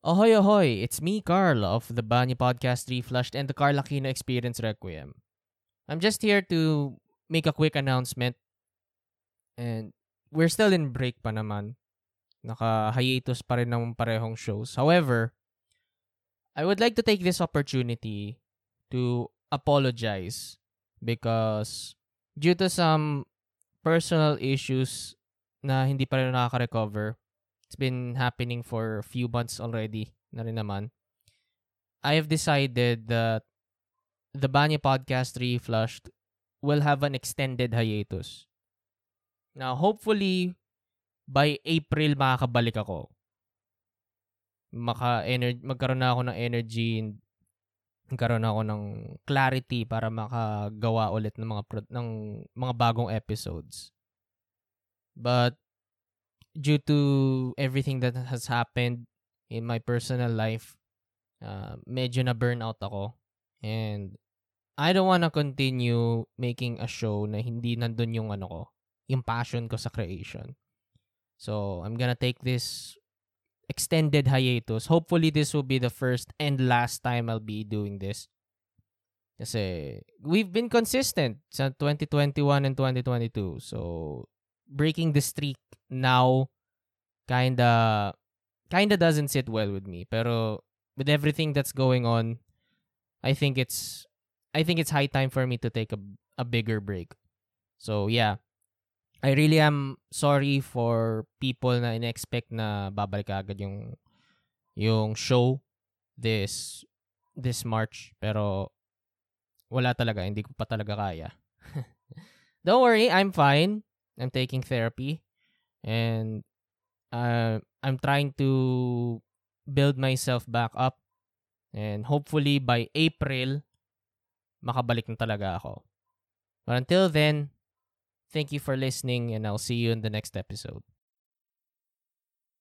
Ahoy ahoy! It's me, Carl, of The Banyo Podcast, Reflushed, and the Carl Aquino Experience Requiem. I'm just here to make a quick announcement. And we're still in break pa naman. Naka-hiatus pa rin ng parehong shows. However, I would like to take this opportunity to apologize because due to some personal issues na hindi pa rin nakaka-recover, it's been happening for a few months already na rin naman. I have decided that the Banyo Podcast Reflushed will have an extended hiatus. Now, hopefully, by April, makakabalik ako. Magkaroon na ako ng energy, magkaroon na ako ng clarity para makagawa ulit ng mga bagong episodes. But, due to everything that has happened in my personal life, medyo na burnout ako. And I don't wanna continue making a show na hindi nandun yung yung passion ko sa creation. So, I'm gonna take this extended hiatus. Hopefully, this will be the first and last time I'll be doing this. Kasi we've been consistent sa 2021 and 2022. So, breaking the streak now kinda doesn't sit well with me. Pero with everything that's going on, I think it's high time for me to take a bigger break. So yeah, I really am sorry for people na in-expect na babalik agad yung show this March. Pero wala talaga, hindi ko pa talaga kaya. Don't worry, I'm fine. I'm taking therapy and I'm trying to build myself back up, and hopefully by April makabalik na talaga ako. But until then, thank you for listening, and I'll see you in the next episode.